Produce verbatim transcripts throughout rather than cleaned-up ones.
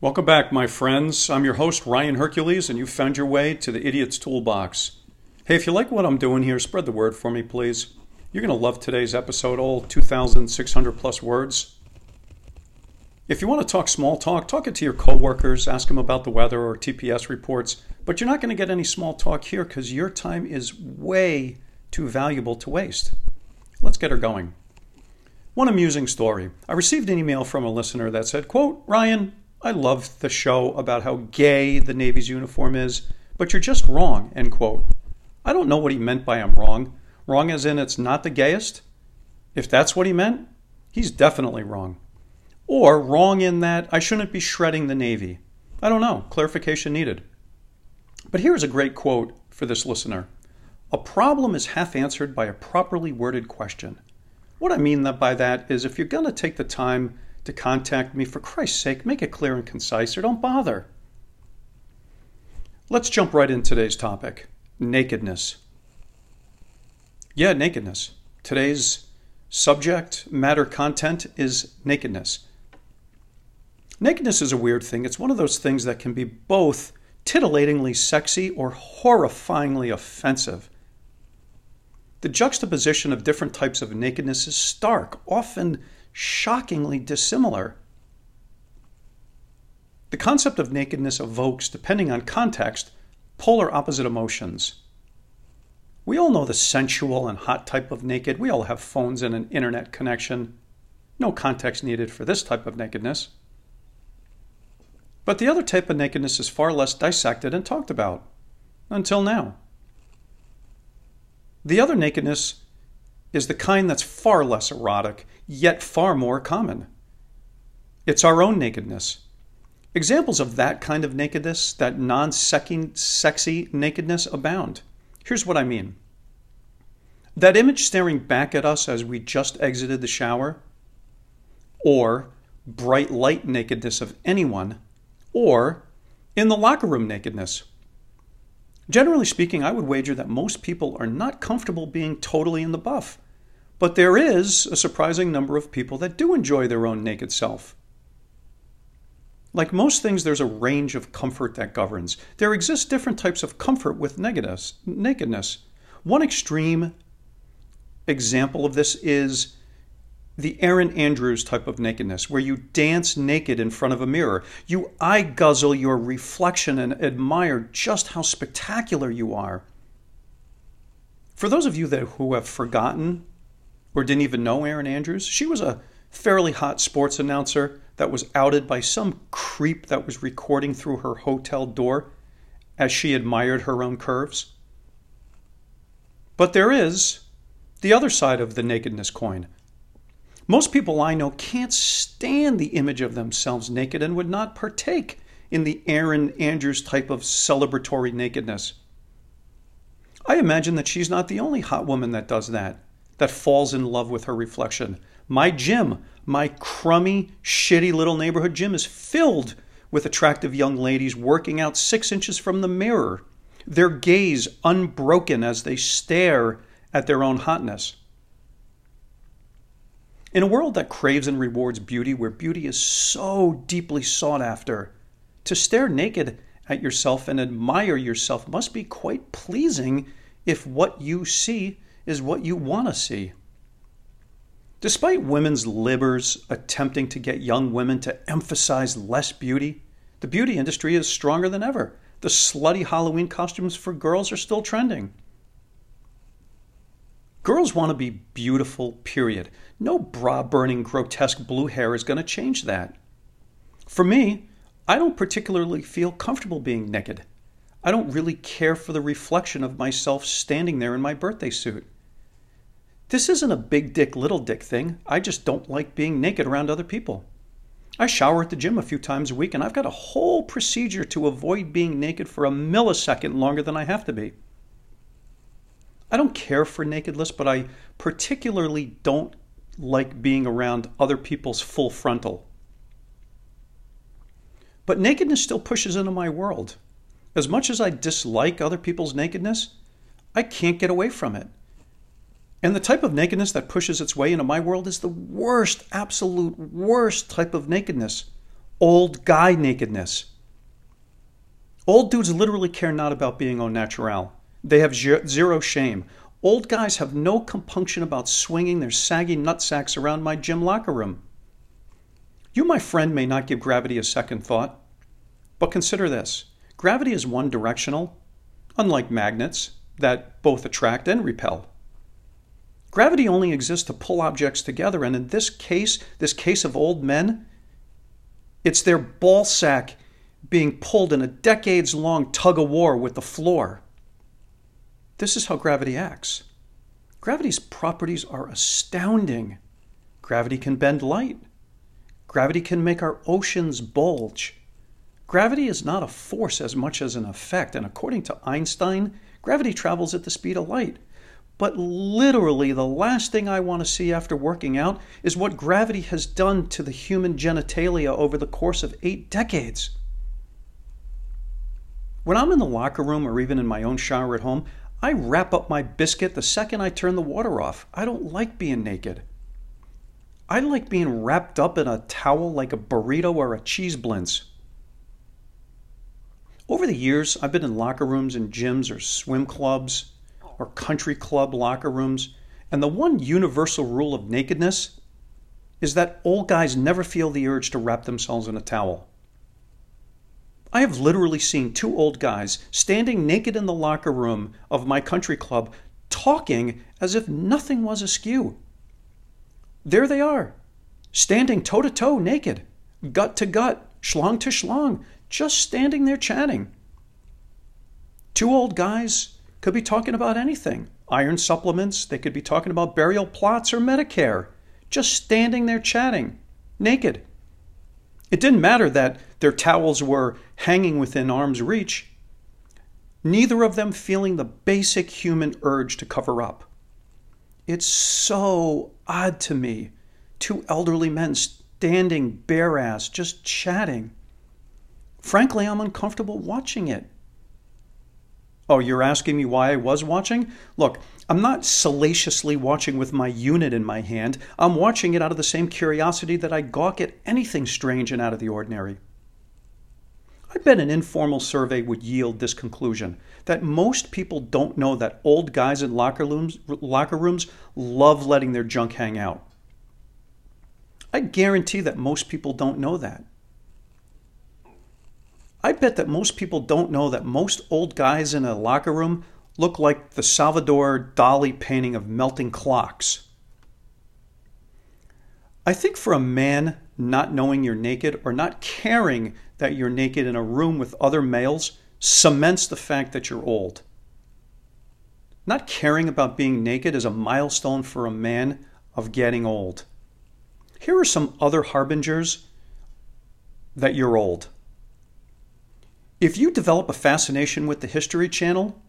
Welcome back, my friends. I'm your host, Ryon Hercules, and you've found your way to the Idiot's Toolbox. Hey, if you like what I'm doing here, spread the word for me, please. You're going to love today's episode, all two thousand six hundred plus words. If you want to talk small talk, talk it to your coworkers, ask them about the weather or T P S reports, but you're not going to get any small talk here because your time is way too valuable to waste. Let's get her going. One amusing story. I received an email from a listener that said, quote, Ryan, I love the show about how gay the Navy's uniform is, but you're just wrong, end quote. I don't know what he meant by I'm wrong. Wrong as in it's not the gayest? If that's what he meant, he's definitely wrong. Or wrong in that I shouldn't be shredding the Navy. I don't know. Clarification needed. But here's a great quote for this listener. A problem is half answered by a properly worded question. What I mean by that is if you're going to take the time to contact me, for Christ's sake, make it clear and concise or don't bother. Let's jump right into today's topic, nakedness. Yeah, nakedness. Today's subject matter content is nakedness. Nakedness is a weird thing. It's one of those things that can be both titillatingly sexy or horrifyingly offensive. The juxtaposition of different types of nakedness is stark, often shockingly dissimilar. The concept of nakedness evokes, depending on context, polar opposite emotions. We all know the sensual and hot type of naked. We all have phones and an internet connection. No context needed for this type of nakedness. But the other type of nakedness is far less dissected and talked about, until now. The other nakedness is the kind that's far less erotic, yet far more common. It's our own nakedness. Examples of that kind of nakedness, that non-sexy nakedness, abound. Here's what I mean. That image staring back at us as we just exited the shower, or bright light nakedness of anyone, or in the locker room nakedness. Generally speaking, I would wager that most people are not comfortable being totally in the buff, but there is a surprising number of people that do enjoy their own naked self. Like most things, there's a range of comfort that governs. There exist different types of comfort with nakedness. One extreme example of this is the Erin Andrews type of nakedness, where you dance naked in front of a mirror. You eye guzzle your reflection and admire just how spectacular you are. For those of you that who have forgotten or didn't even know Erin Andrews, she was a fairly hot sports announcer that was outed by some creep that was recording through her hotel door as she admired her own curves. But there is the other side of the nakedness coin. Most people I know can't stand the image of themselves naked and would not partake in the Erin Andrews type of celebratory nakedness. I imagine that she's not the only hot woman that does that, that falls in love with her reflection. My gym, my crummy, shitty little neighborhood gym is filled with attractive young ladies working out six inches from the mirror, their gaze unbroken as they stare at their own hotness. In a world that craves and rewards beauty, where beauty is so deeply sought after, to stare naked at yourself and admire yourself must be quite pleasing if what you see is what you want to see. Despite women's libbers attempting to get young women to emphasize less beauty, the beauty industry is stronger than ever. The slutty Halloween costumes for girls are still trending. Girls want to be beautiful, period. No bra-burning, grotesque blue hair is going to change that. For me, I don't particularly feel comfortable being naked. I don't really care for the reflection of myself standing there in my birthday suit. This isn't a big dick, little dick thing. I just don't like being naked around other people. I shower at the gym a few times a week, and I've got a whole procedure to avoid being naked for a millisecond longer than I have to be. I don't care for nakedness, but I particularly don't like being around other people's full frontal. But nakedness still pushes into my world. As much as I dislike other people's nakedness, I can't get away from it. And the type of nakedness that pushes its way into my world is the worst, absolute worst type of nakedness, old guy nakedness. Old dudes literally care not about being au naturel. They have zero shame. Old guys have no compunction about swinging their saggy nutsacks around my gym locker room. You, my friend, may not give gravity a second thought, but consider this. Gravity is one-directional, unlike magnets that both attract and repel. Gravity only exists to pull objects together, and in this case, this case of old men, it's their ball sack being pulled in a decades-long tug-of-war with the floor. This is how gravity acts. Gravity's properties are astounding. Gravity can bend light. Gravity can make our oceans bulge. Gravity is not a force as much as an effect, and according to Einstein, gravity travels at the speed of light. But literally, the last thing I want to see after working out is what gravity has done to the human genitalia over the course of eight decades. When I'm in the locker room or even in my own shower at home, I wrap up my biscuit the second I turn the water off. I don't like being naked. I like being wrapped up in a towel like a burrito or a cheese blintz. Over the years, I've been in locker rooms and gyms or swim clubs or country club locker rooms, and the one universal rule of nakedness is that old guys never feel the urge to wrap themselves in a towel. I have literally seen two old guys standing naked in the locker room of my country club talking as if nothing was askew. There they are, standing toe-to-toe naked, gut-to-gut, schlong-to-schlong, just standing there chatting. Two old guys could be talking about anything. Iron supplements, they could be talking about burial plots or Medicare. Just standing there chatting, naked. It didn't matter that their towels were hanging within arm's reach, neither of them feeling the basic human urge to cover up. It's so odd to me, two elderly men standing bare-ass, just chatting. Frankly, I'm uncomfortable watching it. Oh, you're asking me why I was watching? Look, I'm not salaciously watching with my unit in my hand. I'm watching it out of the same curiosity that I gawk at anything strange and out of the ordinary. I bet an informal survey would yield this conclusion, that most people don't know that old guys in locker rooms, locker rooms love letting their junk hang out. I guarantee that most people don't know that. I bet that most people don't know that most old guys in a locker room look like the Salvador Dali painting of melting clocks. I think for a man not knowing you're naked or not caring that you're naked in a room with other males cements the fact that you're old. Not caring about being naked is a milestone for a man of getting old. Here are some other harbingers that you're old. If you develop a fascination with the History Channel,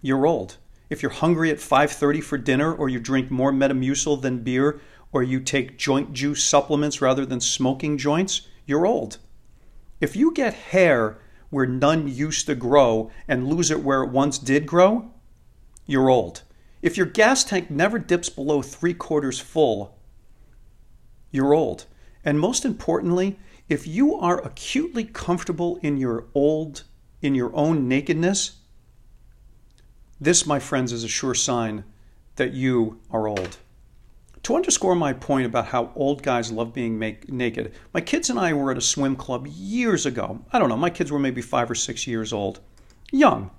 you're old. If you're hungry at five thirty for dinner, or you drink more Metamucil than beer, or you take joint juice supplements rather than smoking joints, you're old. If you get hair where none used to grow and lose it where it once did grow, you're old. If your gas tank never dips below three quarters full, you're old. And most importantly, if you are acutely comfortable in your old, in your own nakedness, this, my friends, is a sure sign that you are old. To underscore my point about how old guys love being make, naked, my kids and I were at a swim club years ago. I don't know, my kids were maybe five or six years old. Young.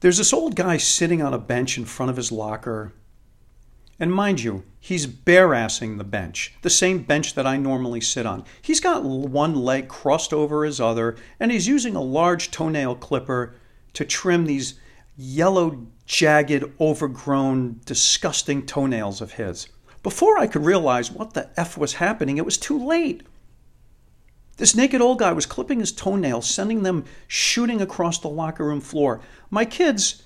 There's this old guy sitting on a bench in front of his locker. And mind you, he's bare-assing the bench, the same bench that I normally sit on. He's got one leg crossed over his other, and he's using a large toenail clipper to trim these yellow, jagged, overgrown, disgusting toenails of his. Before I could realize what the F was happening, it was too late. This naked old guy was clipping his toenails, sending them shooting across the locker room floor. My kids,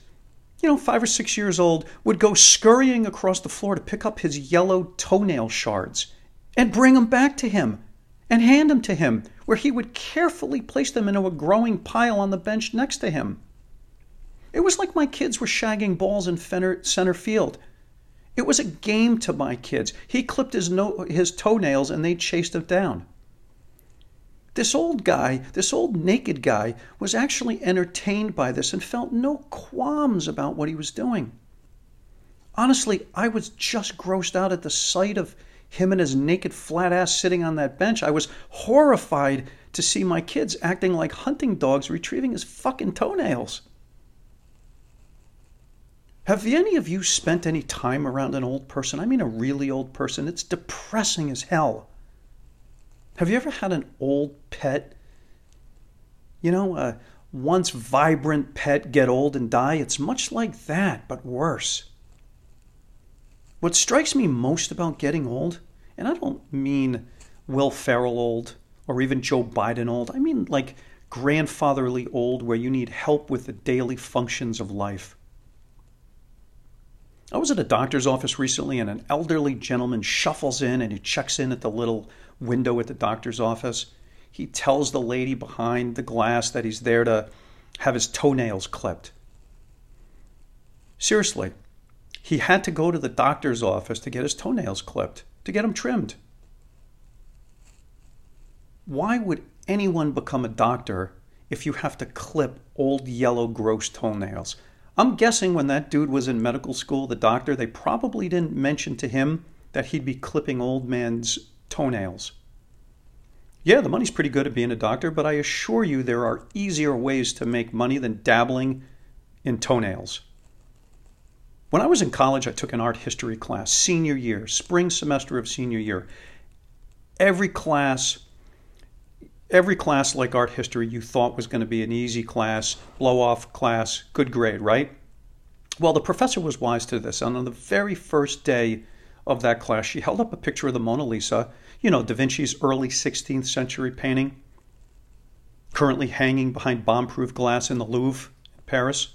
you know, five or six years old, would go scurrying across the floor to pick up his yellow toenail shards and bring them back to him and hand them to him, where he would carefully place them into a growing pile on the bench next to him. It was like my kids were shagging balls in center field. It was a game to my kids. He clipped his, no- his toenails and they chased him down. This old guy, this old naked guy, was actually entertained by this and felt no qualms about what he was doing. Honestly, I was just grossed out at the sight of him and his naked flat ass sitting on that bench. I was horrified to see my kids acting like hunting dogs retrieving his fucking toenails. Have any of you spent any time around an old person? I mean a really old person. It's depressing as hell. Have you ever had an old pet? You know, a once vibrant pet get old and die? It's much like that, but worse. What strikes me most about getting old, and I don't mean Will Ferrell old or even Joe Biden old. I mean like grandfatherly old where you need help with the daily functions of life. I was at a doctor's office recently and an elderly gentleman shuffles in and he checks in at the little window at the doctor's office. He tells the lady behind the glass that he's there to have his toenails clipped. Seriously. He had to go to the doctor's office to get his toenails clipped, to get them trimmed. Why would anyone become a doctor if you have to clip old yellow gross toenails? I'm guessing when that dude was in medical school, the doctor, they probably didn't mention to him that he'd be clipping old man's toenails. Yeah, the money's pretty good at being a doctor, but I assure you there are easier ways to make money than dabbling in toenails. When I was in college, I took an art history class, senior year, spring semester of senior year. Every class, every class like art history you thought was going to be an easy class, blow-off class, good grade, right? Well, the professor was wise to this, and on the very first day of that class, she held up a picture of the Mona Lisa, you know, Da Vinci's early sixteenth century painting, currently hanging behind bomb-proof glass in the Louvre in Paris.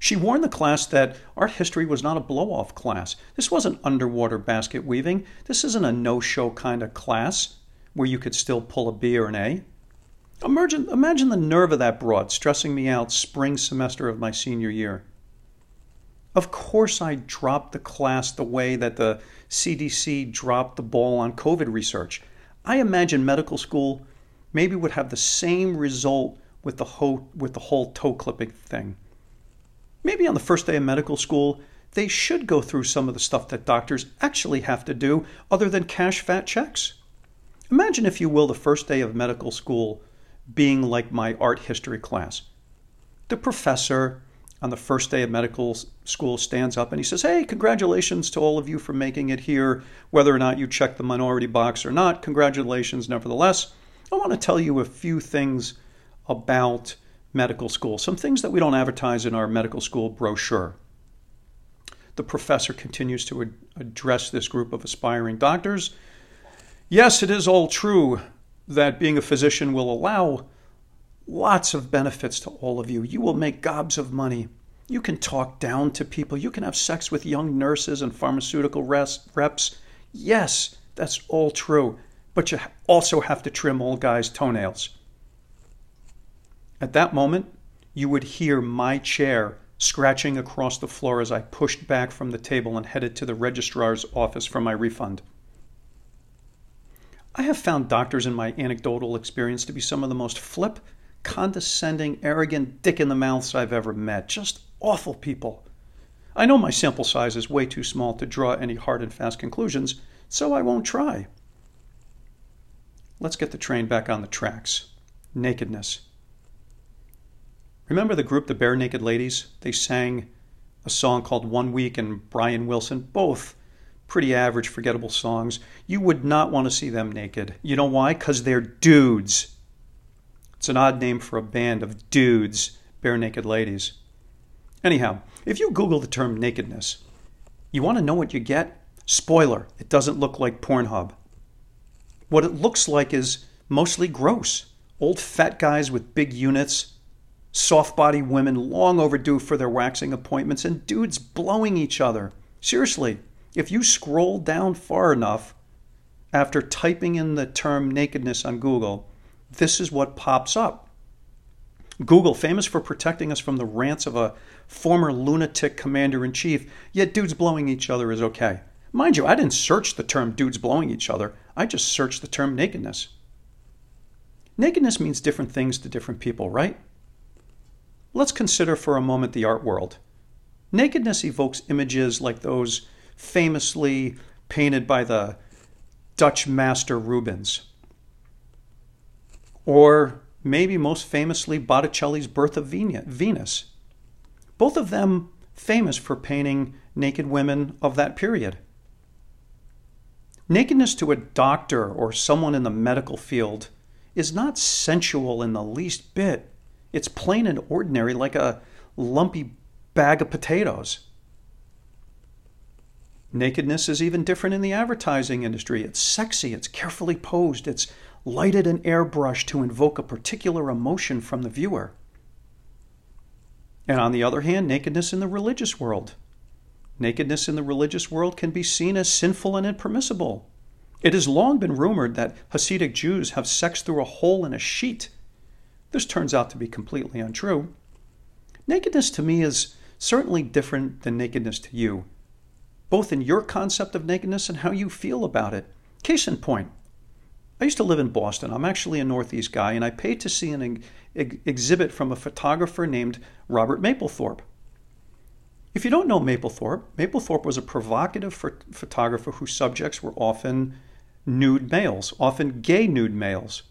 She warned the class that art history was not a blow-off class. This wasn't underwater basket weaving. This isn't a no-show kind of class where you could still pull a B or an A. Imagine, imagine the nerve of that broad stressing me out spring semester of my senior year. Of course I dropped the class the way that the C D C dropped the ball on COVID research. I imagine medical school maybe would have the same result with the whole, with the whole toe-clipping thing. Maybe on the first day of medical school, they should go through some of the stuff that doctors actually have to do other than cash fat checks. Imagine, if you will, the first day of medical school being like my art history class. The professor on the first day of medical school stands up and he says, "Hey, congratulations to all of you for making it here. Whether or not you checked the minority box or not, congratulations nevertheless. I want to tell you a few things about medical school, some things that we don't advertise in our medical school brochure." The professor continues to ad- address this group of aspiring doctors. "Yes, it is all true that being a physician will allow lots of benefits to all of you. You will make gobs of money. You can talk down to people. You can have sex with young nurses and pharmaceutical res- reps. Yes, that's all true. But you also have to trim old guys' toenails." At that moment, you would hear my chair scratching across the floor as I pushed back from the table and headed to the registrar's office for my refund. I have found doctors in my anecdotal experience to be some of the most flip, condescending, arrogant dick-in-the-mouths I've ever met. Just awful people. I know my sample size is way too small to draw any hard and fast conclusions, so I won't try. Let's get the train back on the tracks. Nakedness. Remember the group, the Bare Naked Ladies? They sang a song called One Week and Brian Wilson, both pretty average, forgettable songs. You would not want to see them naked. You know why? Because they're dudes. It's an odd name for a band of dudes, Bare Naked Ladies. Anyhow, if you Google the term nakedness, you want to know what you get? Spoiler, it doesn't look like Pornhub. What it looks like is mostly gross. Old fat guys with big units, soft-body women long overdue for their waxing appointments, and dudes blowing each other. Seriously, if you scroll down far enough after typing in the term nakedness on Google, this is what pops up. Google, famous for protecting us from the rants of a former lunatic commander-in-chief, yet dudes blowing each other is okay. Mind you, I didn't search the term dudes blowing each other. I just searched the term nakedness. Nakedness means different things to different people, right? Let's consider for a moment the art world. Nakedness evokes images like those famously painted by the Dutch master Rubens. Or maybe most famously Botticelli's Birth of Venus. Both of them famous for painting naked women of that period. Nakedness to a doctor or someone in the medical field is not sensual in the least bit. It's plain and ordinary, like a lumpy bag of potatoes. Nakedness is even different in the advertising industry. It's sexy, it's carefully posed, it's lighted and airbrushed to invoke a particular emotion from the viewer. And on the other hand, nakedness in the religious world. Nakedness in the religious world can be seen as sinful and impermissible. It has long been rumored that Hasidic Jews have sex through a hole in a sheet. This turns out to be completely untrue. Nakedness to me is certainly different than nakedness to you, both in your concept of nakedness and how you feel about it. Case in point, I used to live in Boston. I'm actually a Northeast guy, and I paid to see an ex- ex- exhibit from a photographer named Robert Mapplethorpe. If you don't know Mapplethorpe, Mapplethorpe was a provocative ph- photographer whose subjects were often nude males, often gay nude males.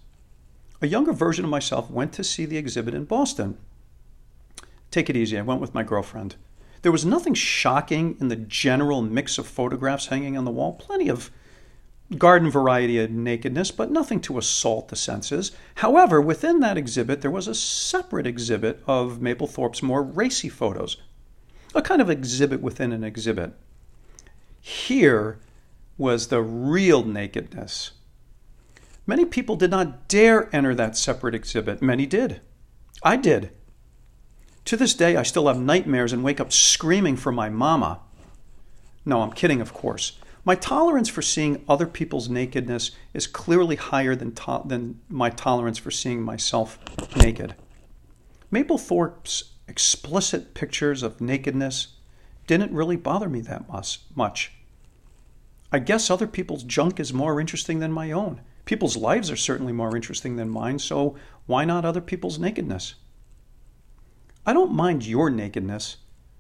A younger version of myself went to see the exhibit in Boston. Take it easy, I went with my girlfriend. There was nothing shocking in the general mix of photographs hanging on the wall, plenty of garden variety of nakedness, but nothing to assault the senses. However, within that exhibit, there was a separate exhibit of Mapplethorpe's more racy photos, a kind of exhibit within an exhibit. Here was the real nakedness. Many people did not dare enter that separate exhibit. Many did. I did. To this day, I still have nightmares and wake up screaming for my mama. No, I'm kidding, of course. My tolerance for seeing other people's nakedness is clearly higher than, to- than my tolerance for seeing myself naked. Mapplethorpe's explicit pictures of nakedness didn't really bother me that much. I guess other people's junk is more interesting than my own. People's lives are certainly more interesting than mine, so why not other people's nakedness? I don't mind your nakedness,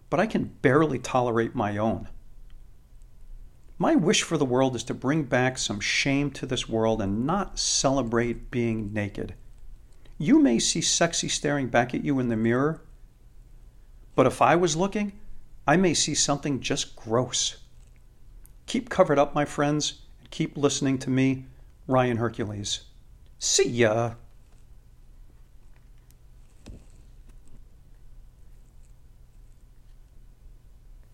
but I can barely tolerate my own. My wish for the world is to bring back some shame to this world and not celebrate being naked. You may see sexy staring back at you in the mirror, but if I was looking, I may see something just gross. Keep covered up, my friends, and keep listening to me, Ryon Hercules. See ya!